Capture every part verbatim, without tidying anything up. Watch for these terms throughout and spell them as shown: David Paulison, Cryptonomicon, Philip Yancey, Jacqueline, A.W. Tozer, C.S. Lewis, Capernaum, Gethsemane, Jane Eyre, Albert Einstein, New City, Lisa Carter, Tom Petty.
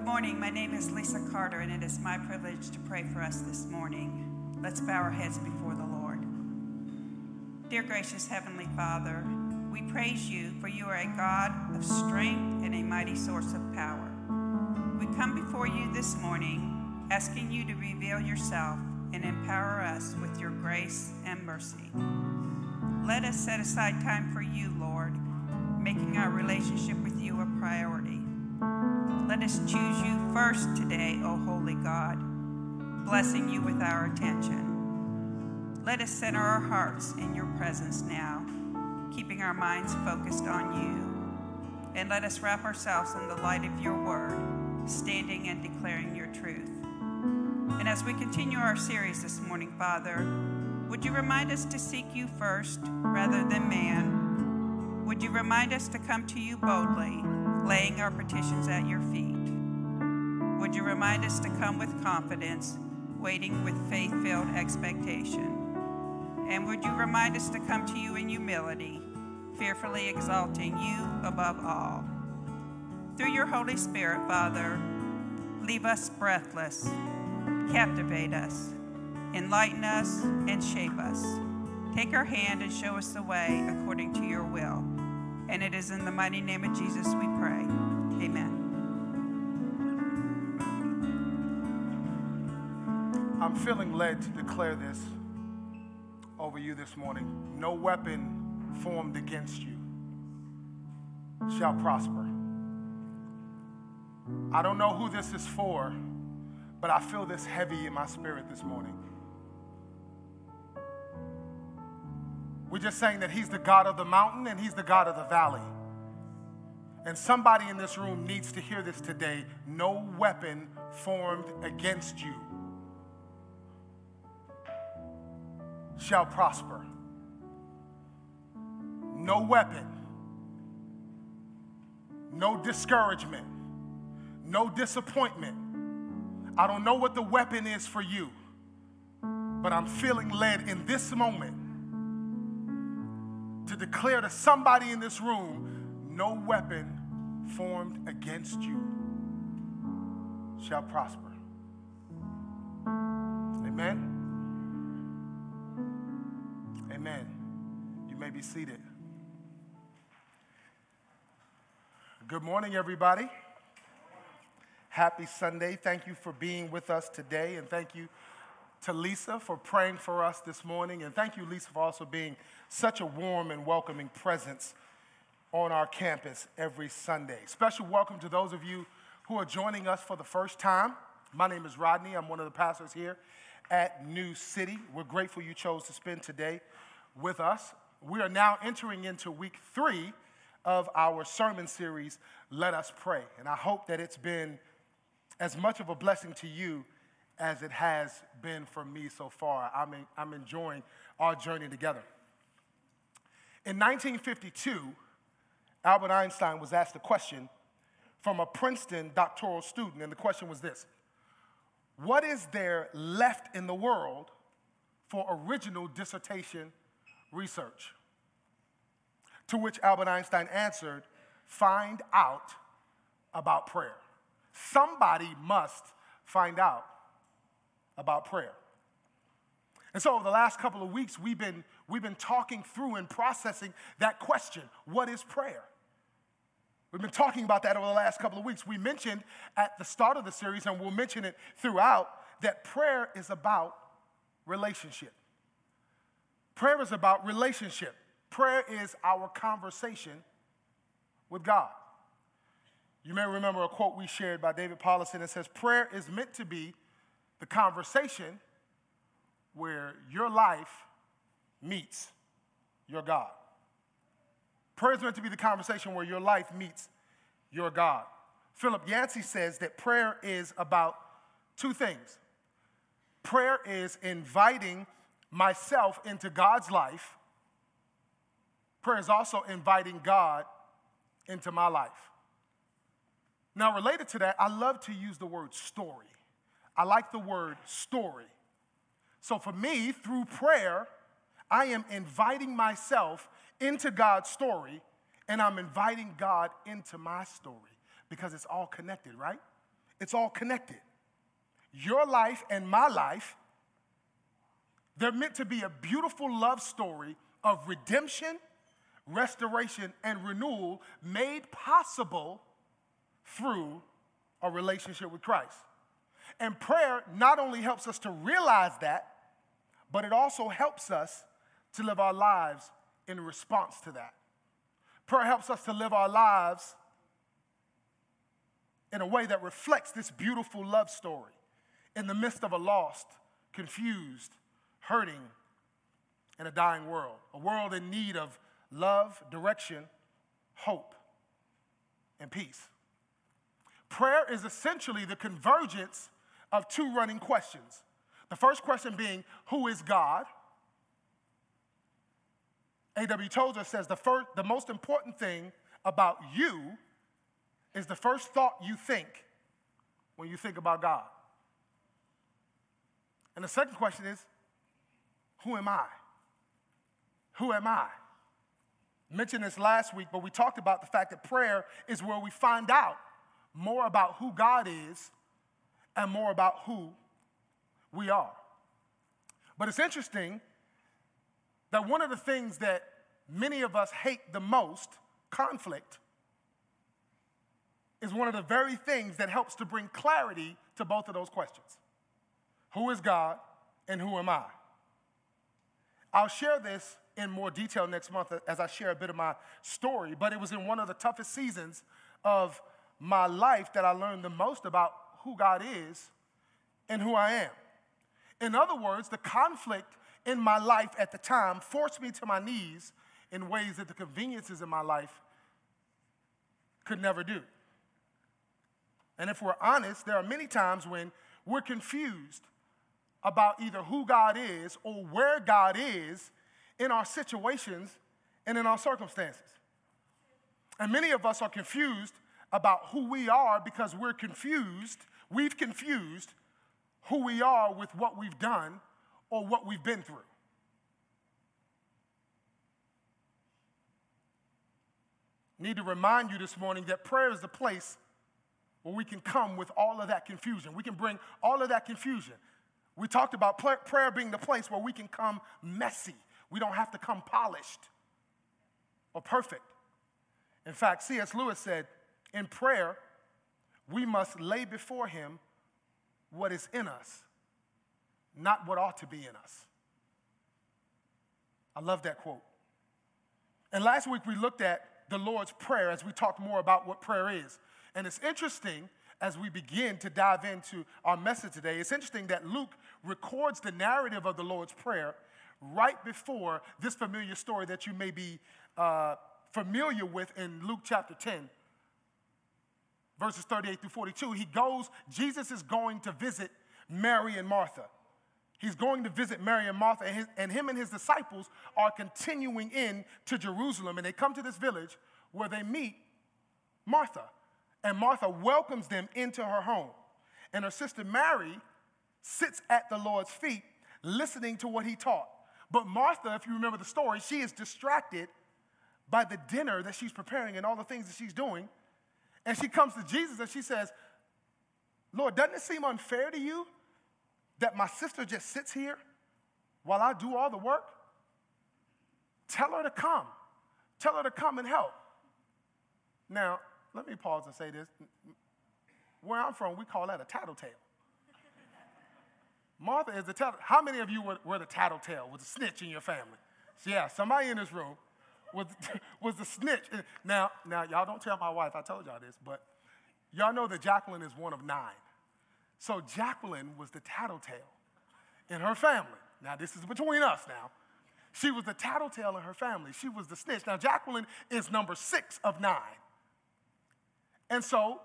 Good morning. My name is Lisa Carter, and it is my privilege to pray for us this morning. Let's bow our heads before the Lord. Dear gracious Heavenly Father, we praise you, for you are a God of strength and a mighty source of power. We come before you this morning, asking you to reveal yourself and empower us with your grace and mercy. Let us set aside time for you, Lord, making our relationship with you a priority. Let us choose you first today, O Holy God, blessing you with our attention. Let us center our hearts in your presence now, keeping our minds focused on you. And let us wrap ourselves in the light of your word, standing and declaring your truth. And as we continue our series this morning, Father, would you remind us to seek you first rather than man? Would you remind us to come to you boldly, laying our petitions at your feet? Would you remind us to come with confidence, waiting with faith-filled expectation? And would you remind us to come to you in humility, fearfully exalting you above all? Through your Holy Spirit, Father, leave us breathless, captivate us, enlighten us, and shape us. Take our hand and show us the way according to your will. And it is in the mighty name of Jesus we pray. Amen. I'm feeling led to declare this over you this morning. No weapon formed against you shall prosper. I don't know who this is for, but I feel this heavy in my spirit this morning. We're just saying that he's the God of the mountain and he's the God of the valley. And somebody in this room needs to hear this today. No weapon formed against you shall prosper. No weapon, no discouragement, no disappointment. I don't know what the weapon is for you, but I'm feeling led in this moment to declare to somebody in this room, no weapon formed against you shall prosper. Amen? Amen. You may be seated. Good morning, everybody. Happy Sunday. Thank you for being with us today, and thank you to Lisa for praying for us this morning. And thank you, Lisa, for also being such a warm and welcoming presence on our campus every Sunday. Special welcome to those of you who are joining us for the first time. My name is Rodney. I'm one of the pastors here at New City. We're grateful you chose to spend today with us. We are now entering into week three of our sermon series, Let Us Pray. And I hope that it's been as much of a blessing to you as it has been for me so far. I'm, in, I'm enjoying our journey together. In nineteen fifty-two, Albert Einstein was asked a question from a Princeton doctoral student, and the question was this: what is there left in the world for original dissertation research? To which Albert Einstein answered, find out about prayer. Somebody must find out about prayer. And so over the last couple of weeks, we've been, we've been talking through and processing that question, what is prayer? We've been talking about that over the last couple of weeks. We mentioned at the start of the series, and we'll mention it throughout, that prayer is about relationship. Prayer is about relationship. Prayer is our conversation with God. You may remember a quote we shared by David Paulison that says, prayer is meant to be the conversation where your life meets your God. Prayer is meant to be the conversation where your life meets your God. Philip Yancey says that prayer is about two things. Prayer is inviting myself into God's life. Prayer is also inviting God into my life. Now, related to that, I love to use the word story. I like the word story. So for me, through prayer, I am inviting myself into God's story, and I'm inviting God into my story, because it's all connected, right? It's all connected. Your life and my life, they're meant to be a beautiful love story of redemption, restoration, and renewal made possible through a relationship with Christ. And prayer not only helps us to realize that, but it also helps us to live our lives in response to that. Prayer helps us to live our lives in a way that reflects this beautiful love story in the midst of a lost, confused, hurting, and a dying world, a world in need of love, direction, hope, and peace. Prayer is essentially the convergence of two running questions. The first question being, who is God? A W Tozer says the first, the most important thing about you is the first thought you think when you think about God. And the second question is, who am I? Who am I? I mentioned this last week, but we talked about the fact that prayer is where we find out more about who God is and more about who we are. But it's interesting that one of the things that many of us hate the most, conflict, is one of the very things that helps to bring clarity to both of those questions. Who is God and who am I? I'll share this in more detail next month as I share a bit of my story, but it was in one of the toughest seasons of my life that I learned the most about who God is and who I am. In other words, the conflict in my life at the time forced me to my knees in ways that the conveniences in my life could never do. And if we're honest, there are many times when we're confused about either who God is or where God is in our situations and in our circumstances. And many of us are confused about who we are because we're confused, we've confused who we are with what we've done or what we've been through. I need to remind you this morning that prayer is the place where we can come with all of that confusion. We can bring all of that confusion. We talked about prayer being the place where we can come messy. We don't have to come polished or perfect. In fact, C S Lewis said, in prayer, we must lay before him what is in us, not what ought to be in us. I love that quote. And last week we looked at the Lord's Prayer as we talked more about what prayer is. And it's interesting as we begin to dive into our message today, it's interesting that Luke records the narrative of the Lord's Prayer right before this familiar story that you may be uh, familiar with in Luke chapter ten. Verses thirty-eight through forty-two, he goes, Jesus is going to visit Mary and Martha. He's going to visit Mary and Martha, and, his, and him and his disciples are continuing in to Jerusalem, and they come to this village where they meet Martha. And Martha welcomes them into her home. And her sister Mary sits at the Lord's feet listening to what he taught. But Martha, if you remember the story, she is distracted by the dinner that she's preparing and all the things that she's doing. And she comes to Jesus and she says, Lord, doesn't it seem unfair to you that my sister just sits here while I do all the work? Tell her to come. Tell her to come and help. Now, let me pause and say this. Where I'm from, we call that a tattletale. Martha is the tattletale. How many of you were, were the tattletale, was a snitch in your family? So yeah, somebody in this room was was the snitch. Now, now, y'all don't tell my wife I told y'all this, but y'all know that Jacqueline is one of nine. So Jacqueline was the tattletale in her family. Now, this is between us now. She was the tattletale in her family. She was the snitch. Now, Jacqueline is number six of nine. And so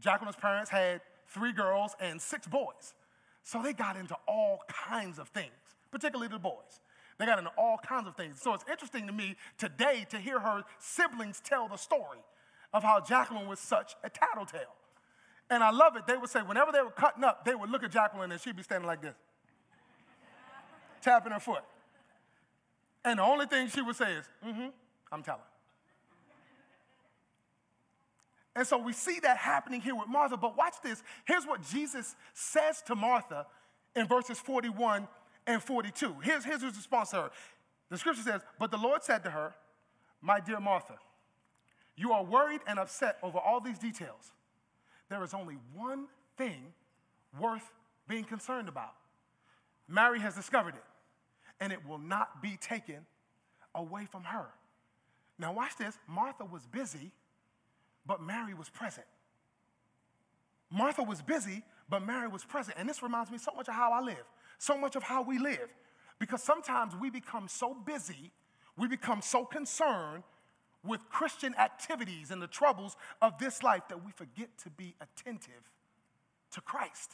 Jacqueline's parents had three girls and six boys. So they got into all kinds of things, particularly the boys. They got into all kinds of things. So it's interesting to me today to hear her siblings tell the story of how Jacqueline was such a tattletale. And I love it. They would say whenever they were cutting up, they would look at Jacqueline and she'd be standing like this, tapping her foot. And the only thing she would say is, mm-hmm, I'm telling. And so we see that happening here with Martha, but watch this. Here's what Jesus says to Martha in verses forty-one and forty-two. Here's, here's his response to her. The scripture says, "But the Lord said to her, 'My dear Martha, you are worried and upset over all these details. There is only one thing worth being concerned about. Mary has discovered it, and it will not be taken away from her.'" Now watch this. Martha was busy, but Mary was present. Martha was busy, but Mary was present. And this reminds me so much of how I live, so much of how we live. Because sometimes we become so busy, we become so concerned with Christian activities and the troubles of this life that we forget to be attentive to Christ.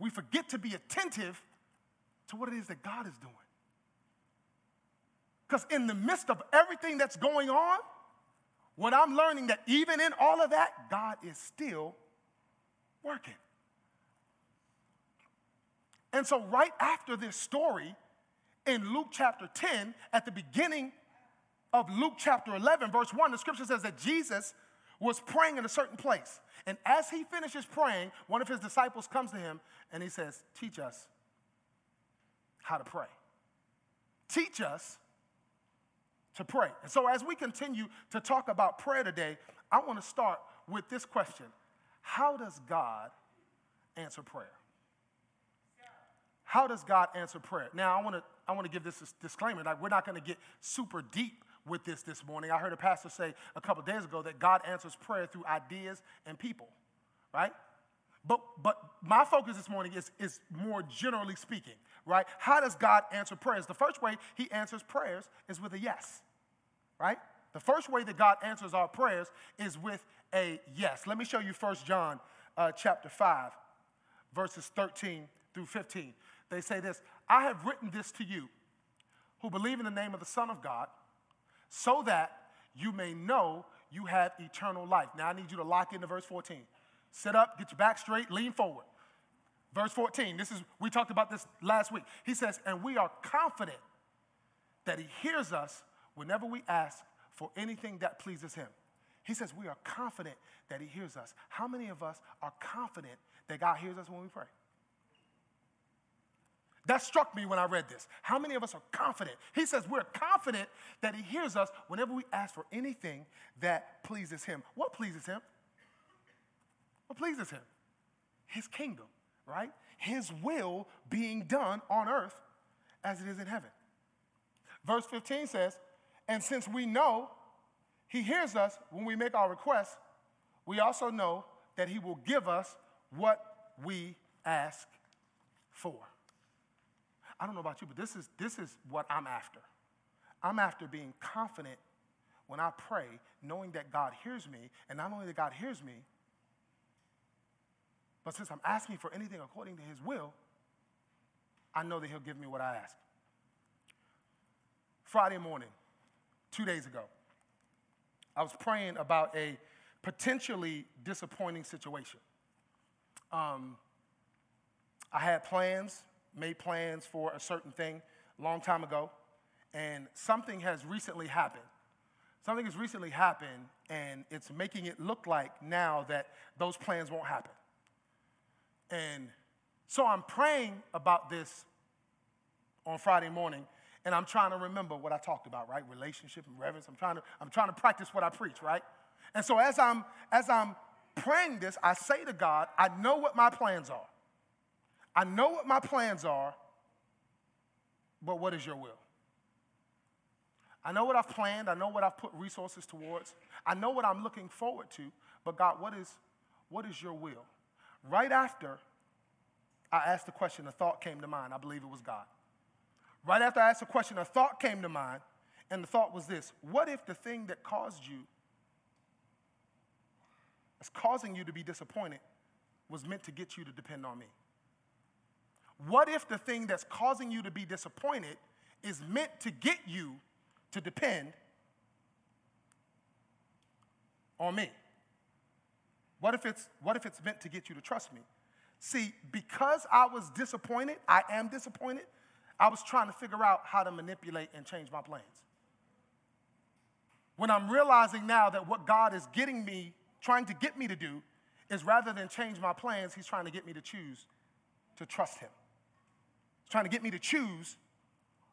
We forget to be attentive to what it is that God is doing. Because in the midst of everything that's going on, what I'm learning that even in all of that, God is still working. And so right after this story, in Luke chapter ten, at the beginning of Luke chapter eleven, verse one, the scripture says that Jesus was praying in a certain place. And as he finishes praying, one of his disciples comes to him and he says, "Teach us how to pray. Teach us to pray." And so as we continue to talk about prayer today, I want to start with this question. How does God answer prayer? How does God answer prayer? Now, I want to I want to give this disclaimer. Like, we're not going to get super deep with this this morning. I heard a pastor say a couple days ago that God answers prayer through ideas and people, right? But but my focus this morning is, is more generally speaking, right? How does God answer prayers? The first way he answers prayers is with a yes, right? The first way that God answers our prayers is with a yes. Let me show you First John uh, chapter five, verses thirteen through fifteen. They say this, "I have written this to you who believe in the name of the Son of God, so that you may know you have eternal life." Now, I need you to lock into verse fourteen. Sit up, get your back straight, lean forward. Verse fourteen, this is, we talked about this last week. He says, "And we are confident that he hears us whenever we ask for anything that pleases him." He says we are confident that he hears us. How many of us are confident that God hears us when we pray? That struck me when I read this. How many of us are confident? He says we're confident that he hears us whenever we ask for anything that pleases him. What pleases him? What pleases him? His kingdom, right? His will being done on earth as it is in heaven. Verse fifteen says, "And since we know he hears us when we make our requests, we also know that he will give us what we ask for." I don't know about you, but this is, this is what I'm after. I'm after being confident when I pray, knowing that God hears me, and not only that God hears me, but since I'm asking for anything according to his will, I know that he'll give me what I ask. Friday morning, two days ago, I was praying about a potentially disappointing situation. Um, I had plans. made plans for a certain thing a long time ago, and something has recently happened. Something has recently happened, and it's making it look like now that those plans won't happen. And so I'm praying about this on Friday morning, and I'm trying to remember what I talked about, right? Relationship and reverence. I'm trying to, I'm trying to practice what I preach, right? And so as I'm, as I'm praying this, I say to God, I know what my plans are. I know what my plans are, but what is your will? I know what I've planned. I know what I've put resources towards. I know what I'm looking forward to, but God, what is, what is your will? Right after I asked the question, a thought came to mind. I believe it was God. Right after I asked the question, a thought came to mind, and the thought was this: what if the thing that caused you, that's causing you to be disappointed, was meant to get you to depend on me? What if the thing that's causing you to be disappointed is meant to get you to depend on me? What if it's, what if it's meant to get you to trust me? See, because I was disappointed, I am disappointed, I was trying to figure out how to manipulate and change my plans. when I'm realizing now that what God is getting me, trying to get me to do, is rather than change my plans, he's trying to get me to choose to trust him. He's trying to get me to choose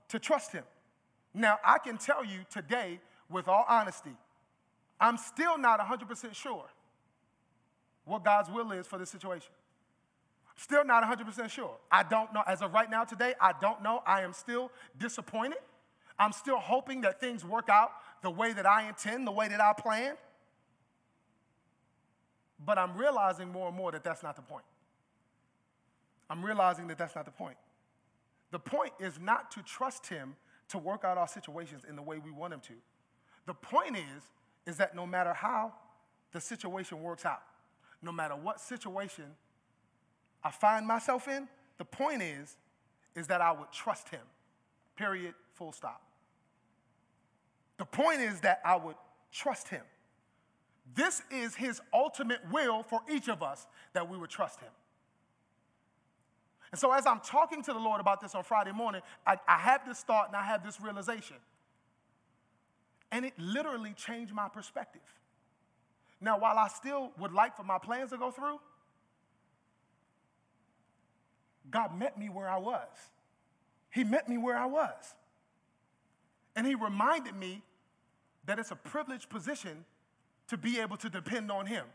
to trust him. Now, I can tell you today, with all honesty, I'm still not one hundred percent sure what God's will is for this situation. Still not one hundred percent sure. I don't know. As of right now today, I don't know. I am still disappointed. I'm still hoping that things work out the way that I intend, the way that I plan. But I'm realizing more and more that that's not the point. I'm realizing that that's not the point. The point is not to trust him to work out our situations in the way we want him to. The point is, is that no matter how the situation works out, no matter what situation I find myself in, the point is, is that I would trust him, period, full stop. The point is that I would trust him. This is his ultimate will for each of us, that we would trust him. And so as I'm talking to the Lord about this on Friday morning, I, I had this thought and I had this realization. And it literally changed my perspective. Now, while I still would like for my plans to go through, God met me where I was. He met me where I was. And he reminded me that it's a privileged position to be able to depend on him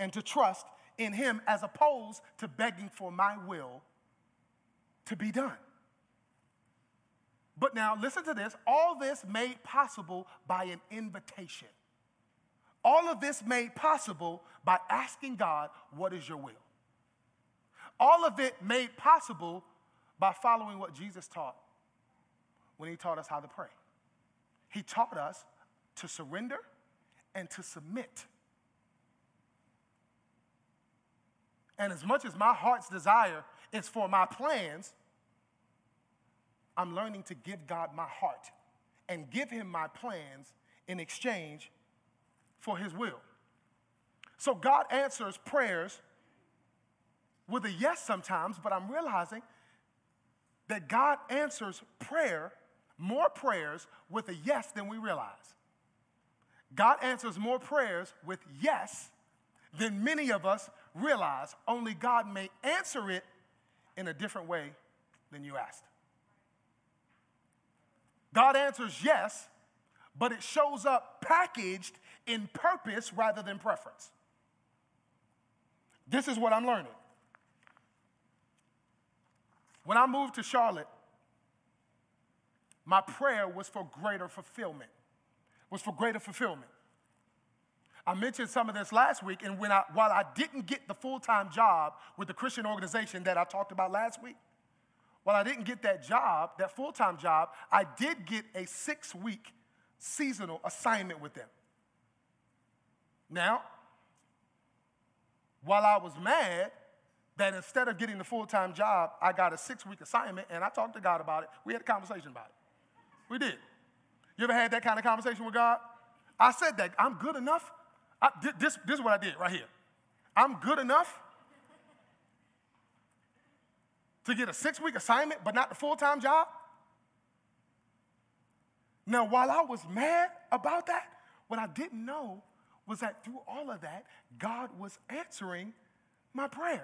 and to trust in him, as opposed to begging for my will to be done. But now, listen to this. All this made possible by an invitation. All of this made possible by asking God, what is your will? All of it made possible by following what Jesus taught when he taught us how to pray. He taught us to surrender and to submit. And as much as my heart's desire is for my plans, I'm learning to give God my heart and give him my plans in exchange for his will. So God answers prayers with a yes sometimes, but I'm realizing that God answers prayer, more prayers, with a yes than we realize. God answers more prayers with yes than many of us realize. Only God may answer it in a different way than you asked. God answers yes, but it shows up packaged in purpose rather than preference. This is what I'm learning. When I moved to Charlotte, my prayer was for greater fulfillment, was for greater fulfillment. I mentioned some of this last week, and when I, while I didn't get the full-time job with the Christian organization that I talked about last week, while I didn't get that job, that full-time job, I did get a six-week seasonal assignment with them. Now, while I was mad that instead of getting the full-time job, I got a six-week assignment, and I talked to God about it. We had a conversation about it. We did. You ever had that kind of conversation with God? I said that. I'm good enough. I, this, this is what I did right here. I'm good enough to get a six-week assignment but not the full-time job? Now, while I was mad about that, what I didn't know was that through all of that, God was answering my prayers,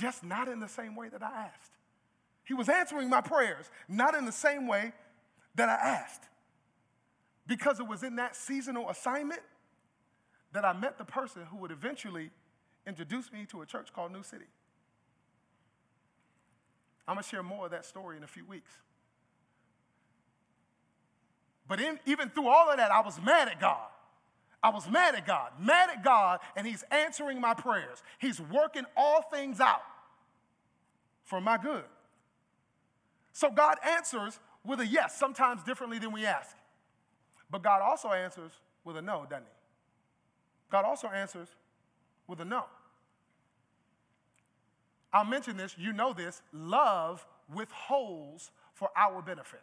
just not in the same way that I asked. He was answering my prayers, not in the same way that I asked, because it was in that seasonal assignment that I met the person who would eventually introduce me to a church called New City. I'm going to share more of that story in a few weeks. But in, even through all of that, I was mad at God. I was mad at God, mad at God, and he's answering my prayers. He's working all things out for my good. So God answers with a yes, sometimes differently than we ask. But God also answers with a no, doesn't he? God also answers with a no. I'll mention this, you know this, love withholds for our benefit.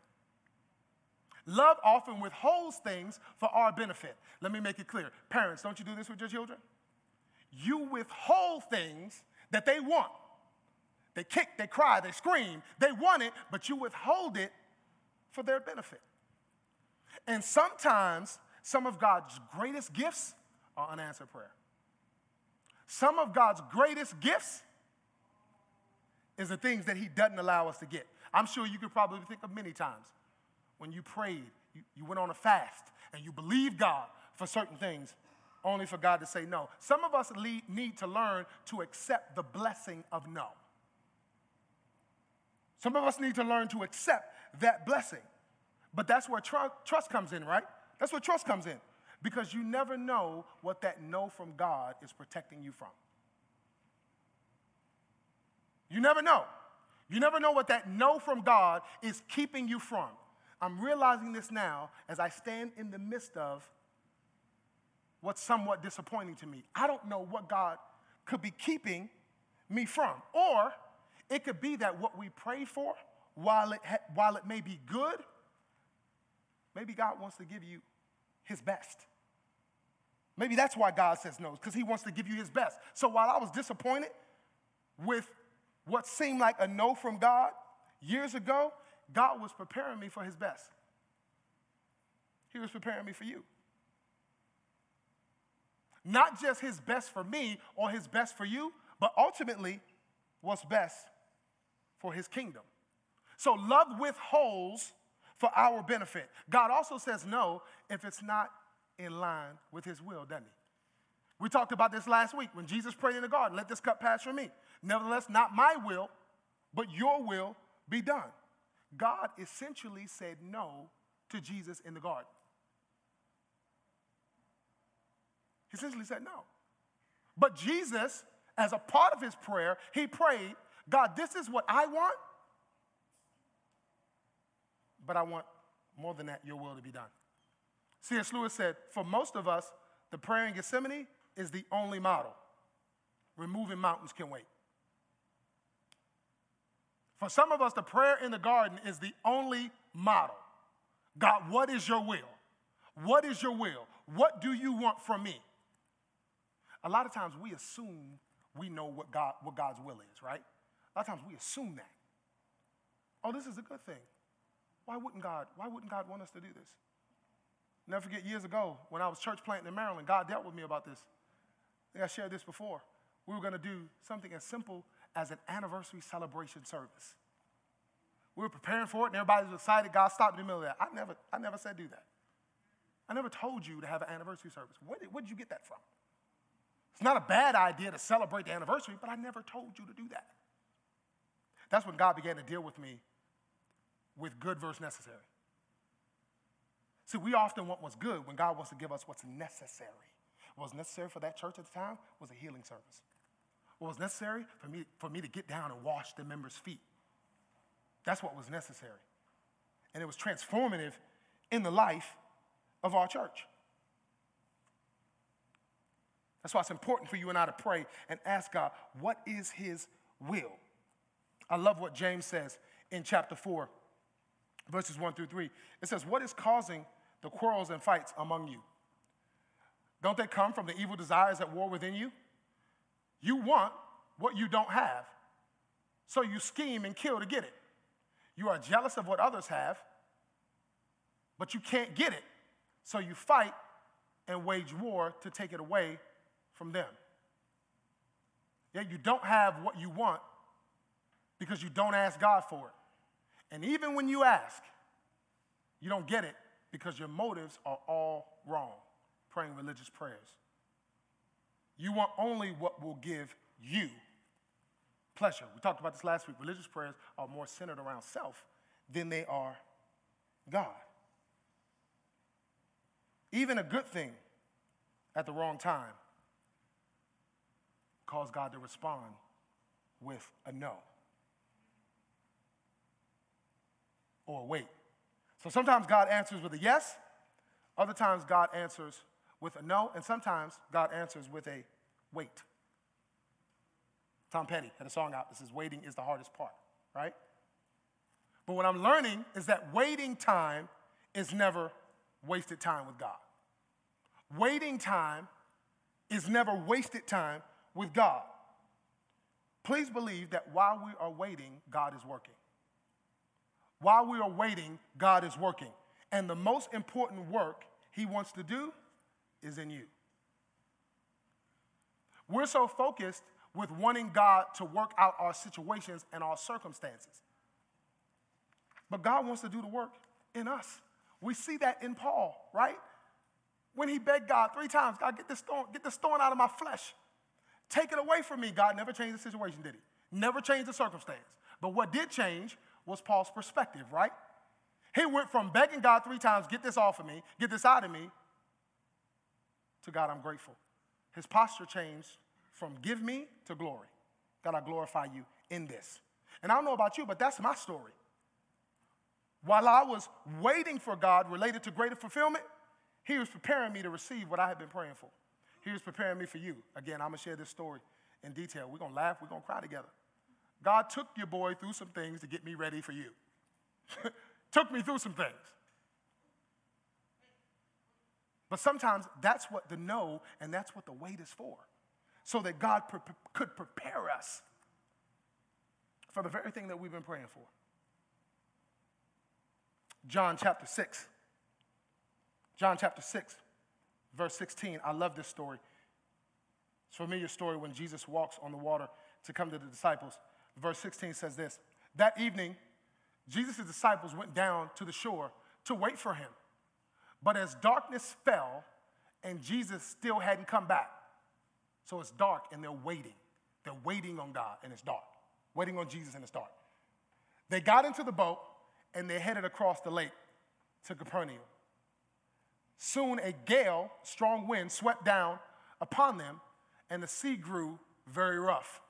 Love often withholds things for our benefit. Let me make it clear. Parents, don't you do this with your children? You withhold things that they want. They kick, they cry, they scream. They want it, but you withhold it for their benefit. And sometimes Some of God's greatest gifts are unanswered prayer. Some of God's greatest gifts is the things that he doesn't allow us to get. I'm sure you could probably think of many times when you prayed, you, you went on a fast, and you believed God for certain things, only for God to say no. Some of us lead, need to learn to accept the blessing of no. Some of us need to learn to accept that blessing. But that's where tr- trust comes in, right? That's where trust comes in. Because you never know what that no from God is protecting you from. You never know. You never know what that no from God is keeping you from. I'm realizing this now as I stand in the midst of what's somewhat disappointing to me. I don't know what God could be keeping me from. Or it could be that what we prayed for, while it, ha- while it may be good, maybe God wants to give you his best. Maybe that's why God says no, because he wants to give you his best. So while I was disappointed with what seemed like a no from God years ago, God was preparing me for his best. He was preparing me for you. Not just his best for me or his best for you, but ultimately what's best for his kingdom. So love withholds for our benefit. God also says no if it's not in line with his will, doesn't he? We talked about this last week when Jesus prayed in the garden, let this cup pass from me. Nevertheless, not my will, but your will be done. God essentially said no to Jesus in the garden. He essentially said no. But Jesus, as a part of his prayer, he prayed, God, this is what I want, but I want more than that, your will to be done. C S Lewis said, for most of us, the prayer in Gethsemane is the only model. Removing mountains can wait. For some of us, the prayer in the garden is the only model. God, what is your will? What is your will? What do you want from me? A lot of times we assume we know what God, what God's will is, right? A lot of times we assume that. Oh, this is a good thing. Why wouldn't God, why wouldn't God want us to do this? Never forget years ago when I was church planting in Maryland, God dealt with me about this. I think I shared this before. We were going to do something as simple as an anniversary celebration service. We were preparing for it, and everybody was excited. God stopped in the middle of that. I never, I never said do that. I never told you to have an anniversary service. Where did, where did you get that from? It's not a bad idea to celebrate the anniversary, but I never told you to do that. That's when God began to deal with me with good versus necessary. See, we often want what's good when God wants to give us what's necessary. What was necessary for that church at the time was a healing service. What was necessary for me, for me to get down and wash the members' feet. That's what was necessary. And it was transformative in the life of our church. That's why it's important for you and I to pray and ask God, what is his will? I love what James says in chapter four, verses one through three. It says, what is causing the quarrels and fights among you? Don't they come from the evil desires at war within you? You want what you don't have, so you scheme and kill to get it. You are jealous of what others have, but you can't get it, so you fight and wage war to take it away from them. Yet you don't have what you want because you don't ask God for it. And even when you ask, you don't get it because your motives are all wrong. Praying religious prayers. You want only what will give you pleasure. We talked about this last week. Religious prayers are more centered around self than they are God. Even a good thing at the wrong time causes God to respond with a no or a wait. So sometimes God answers with a yes, other times God answers with a no, and sometimes God answers with a wait. Tom Petty had a song out that says, waiting is the hardest part, right? But what I'm learning is that waiting time is never wasted time with God. Waiting time is never wasted time with God. Please believe that while we are waiting, God is working. While we are waiting, God is working. And the most important work he wants to do is in you. We're so focused with wanting God to work out our situations and our circumstances. But God wants to do the work in us. We see that in Paul, right? When he begged God three times, God, get this thorn, get this thorn out of my flesh. Take it away from me. God never changed the situation, did he? Never changed the circumstance. But what did change was Paul's perspective, right? He went from begging God three times, get this off of me, get this out of me, to God, I'm grateful. His posture changed from give me to glory. God, I glorify you in this. And I don't know about you, but that's my story. While I was waiting for God related to greater fulfillment, he was preparing me to receive what I had been praying for. He was preparing me for you. Again, I'm going to share this story in detail. We're going to laugh. We're going to cry together. God took your boy through some things to get me ready for you. Took me through some things. But sometimes that's what the no and that's what the wait is for, so that God pre- could prepare us for the very thing that we've been praying for. John chapter six. John chapter six, verse sixteen. I love this story. It's a familiar story when Jesus walks on the water to come to the disciples. Verse sixteen says this. That evening, Jesus' disciples went down to the shore to wait for him. But as darkness fell, and Jesus still hadn't come back, so it's dark and they're waiting. They're waiting on God and it's dark. Waiting on Jesus and it's dark. They got into the boat and they headed across the lake to Capernaum. Soon a gale, strong wind, swept down upon them, and the sea grew very rough.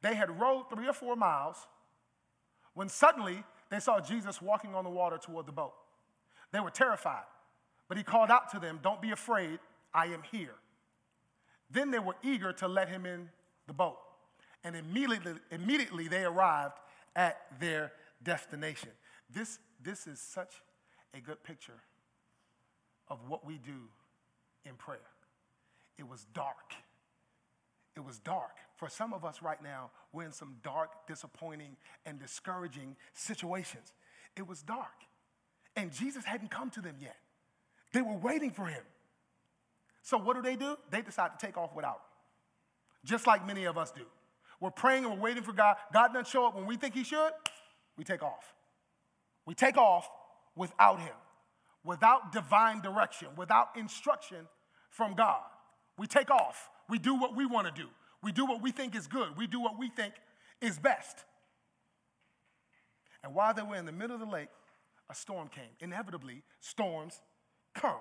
They had rowed three or four miles when suddenly they saw Jesus walking on the water toward the boat. They were terrified, but he called out to them, "Don't be afraid, I am here." Then they were eager to let him in the boat, and immediately, immediately they arrived at their destination. This, this is such a good picture of what we do in prayer. It was dark. It was dark. For some of us right now, we're in some dark, disappointing, and discouraging situations. It was dark, and Jesus hadn't come to them yet. They were waiting for him. So what do they do? They decide to take off without him, just like many of us do. We're praying and we're waiting for God. God doesn't show up when we think he should. We take off. We take off without him, without divine direction, without instruction from God. We take off. We do what we want to do. We do what we think is good. We do what we think is best. And while they were in the middle of the lake, a storm came. Inevitably, storms come.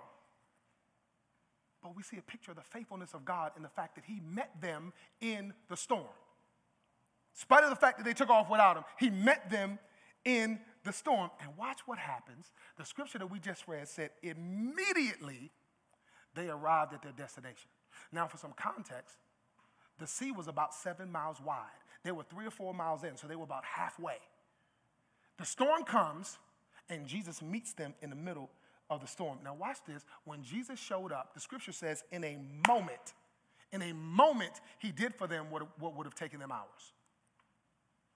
But we see a picture of the faithfulness of God in the fact that he met them in the storm. In spite of the fact that they took off without him, he met them in the storm. And watch what happens. The scripture that we just read said immediately they arrived at their destination. Now, for some context, the sea was about seven miles wide. They were three or four miles in, so they were about halfway. The storm comes, and Jesus meets them in the middle of the storm. Now, watch this. When Jesus showed up, the scripture says in a moment, in a moment, he did for them what, what would have taken them hours.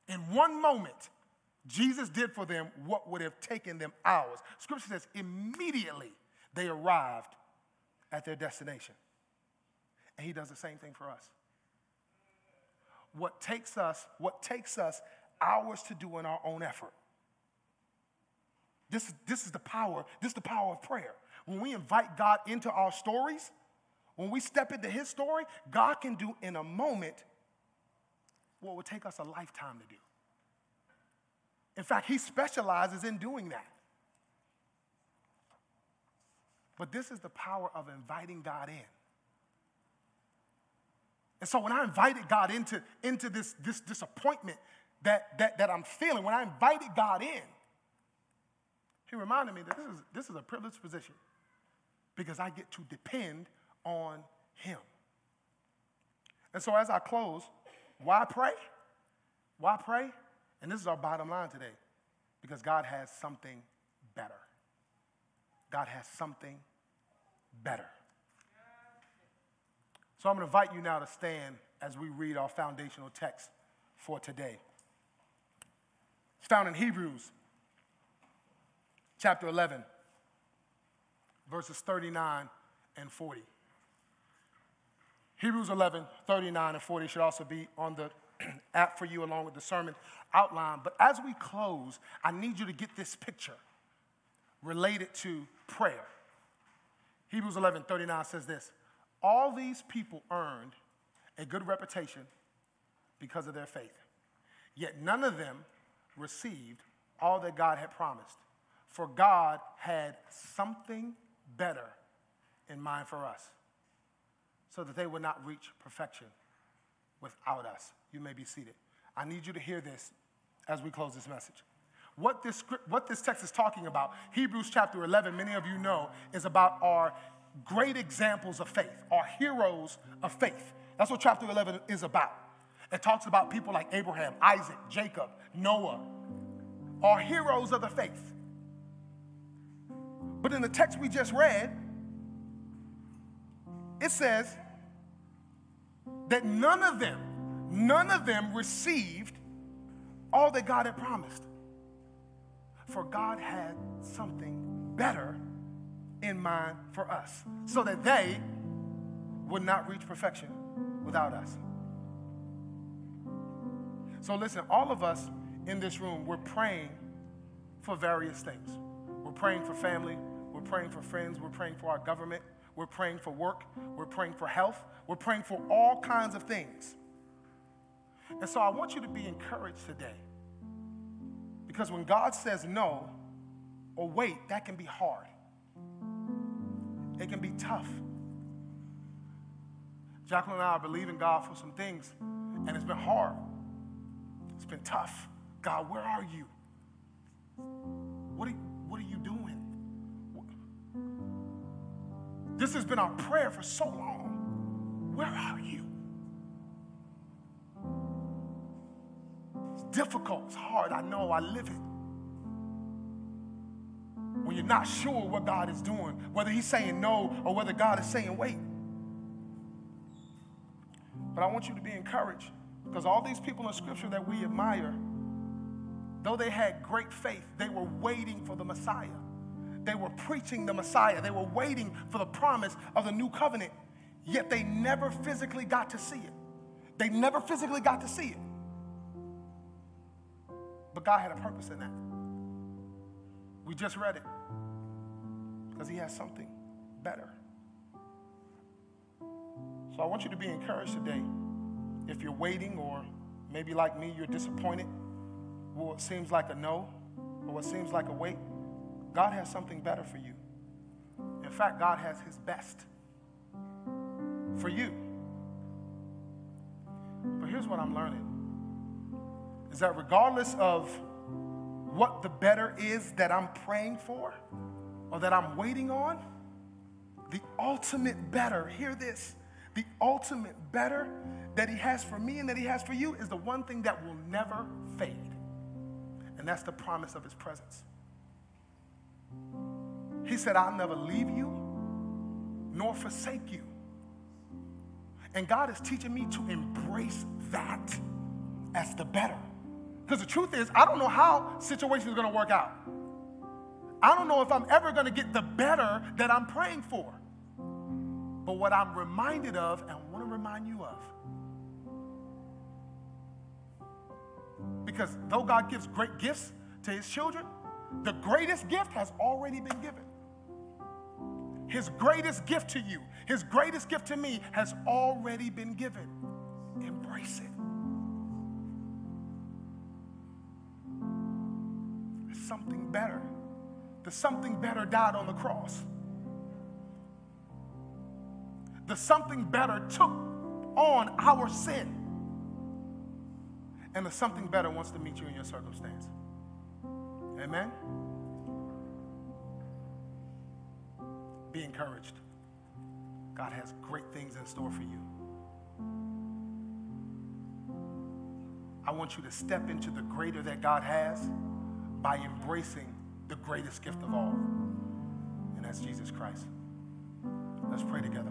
In one moment, Jesus did for them what would have taken them hours. Scripture says immediately they arrived at their destination. And he does the same thing for us. What takes us, what takes us hours to do in our own effort. This, this is the power, this is the power of prayer. When we invite God into our stories, when we step into his story, God can do in a moment what would take us a lifetime to do. In fact, he specializes in doing that. But this is the power of inviting God in. And so when I invited God into, into this, this disappointment that, that, that I'm feeling, when I invited God in, he reminded me that this is, this is a privileged position because I get to depend on him. And so as I close, why pray? Why pray? And this is our bottom line today, because God has something better. God has something better. So I'm going to invite you now to stand as we read our foundational text for today. It's found in Hebrews chapter eleven, verses thirty-nine and forty. Hebrews eleven, thirty-nine and forty should also be on the app for you along with the sermon outline. But as we close, I need you to get this picture related to prayer. Hebrews eleven, thirty-nine says this: all these people earned a good reputation because of their faith. Yet none of them received all that God had promised, for God had something better in mind for us, so that they would not reach perfection without us. You may be seated. I need you to hear this as we close this message. What this, what this text is talking about, Hebrews chapter eleven, many of you know, is about our great examples of faith, our heroes of faith. That's what chapter eleven is about. It talks about people like Abraham, Isaac, Jacob, Noah, our heroes of the faith. But in the text we just read, it says that none of them, none of them received all that God had promised. For God had something better in mind for us, so that they would not reach perfection without us. So listen, all of us in this room, we're praying for various things. We're praying for family. We're praying for friends. We're praying for our government. We're praying for work. We're praying for health. We're praying for all kinds of things. And so I want you to be encouraged today, because when God says no or wait, that can be hard. It can be tough. Jacqueline and I are believing God for some things, and it's been hard. It's been tough. God, where are you? What are, what are you doing? This has been our prayer for so long. Where are you? It's difficult. It's hard. I know. I live it. When you're not sure what God is doing, whether he's saying no or whether God is saying wait. But I want you to be encouraged, because all these people in Scripture that we admire, though they had great faith, they were waiting for the Messiah. They were preaching the Messiah. They were waiting for the promise of the new covenant, yet they never physically got to see it. They never physically got to see it. But God had a purpose in that. We just read it, because he has something better. So I want you to be encouraged today. If you're waiting, or maybe like me, you're disappointed with what seems like a no or what seems like a wait, God has something better for you. In fact, God has his best for you. But here's what I'm learning, is that regardless of what the better is that I'm praying for or that I'm waiting on, the ultimate better, hear this, the ultimate better that he has for me and that he has for you is the one thing that will never fade, and that's the promise of his presence. He said, I'll never leave you nor forsake you. And God is teaching me to embrace that as the better. Because the truth is, I don't know how situations are going to work out. I don't know if I'm ever going to get the better that I'm praying for. But what I'm reminded of, and want to remind you of, because though God gives great gifts to his children, the greatest gift has already been given. His greatest gift to you, his greatest gift to me has already been given. Embrace it. There's something better. The something better died on the cross. The something better took on our sin. And the something better wants to meet you in your circumstance. Amen? Be encouraged. God has great things in store for you. I want you to step into the greater that God has by embracing the greatest gift of all, and that's Jesus Christ. Let's pray together.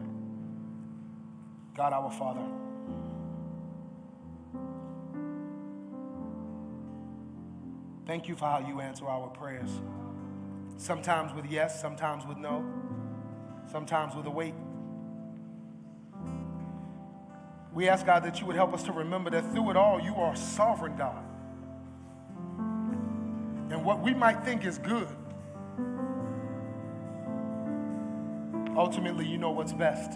God, our Father, thank you for how you answer our prayers. Sometimes with yes, sometimes with no. sometimes with a weight. We ask, God, that you would help us to remember that through it all, you are sovereign, God. And what we might think is good, ultimately, you know what's best.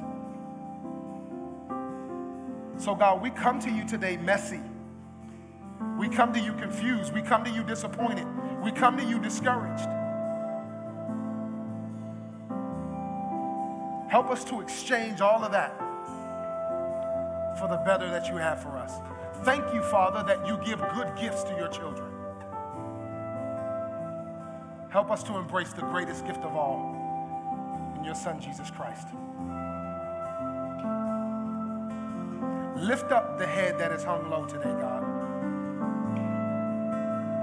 So, God, we come to you today messy. We come to you confused. We come to you disappointed. We come to you discouraged. Help us to exchange all of that for the better that you have for us. Thank you, Father, that you give good gifts to your children. Help us to embrace the greatest gift of all in your Son, Jesus Christ. Lift up the head that is hung low today, God.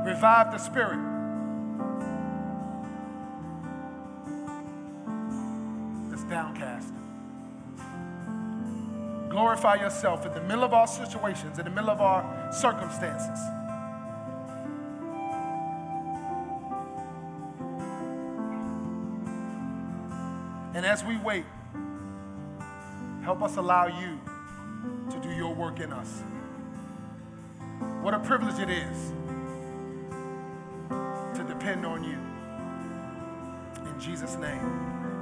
Revive the spirit. That's downcast. Glorify yourself in the middle of our situations, in the middle of our circumstances. And as we wait, help us allow you to do your work in us. What a privilege it is to depend on you. In Jesus' name.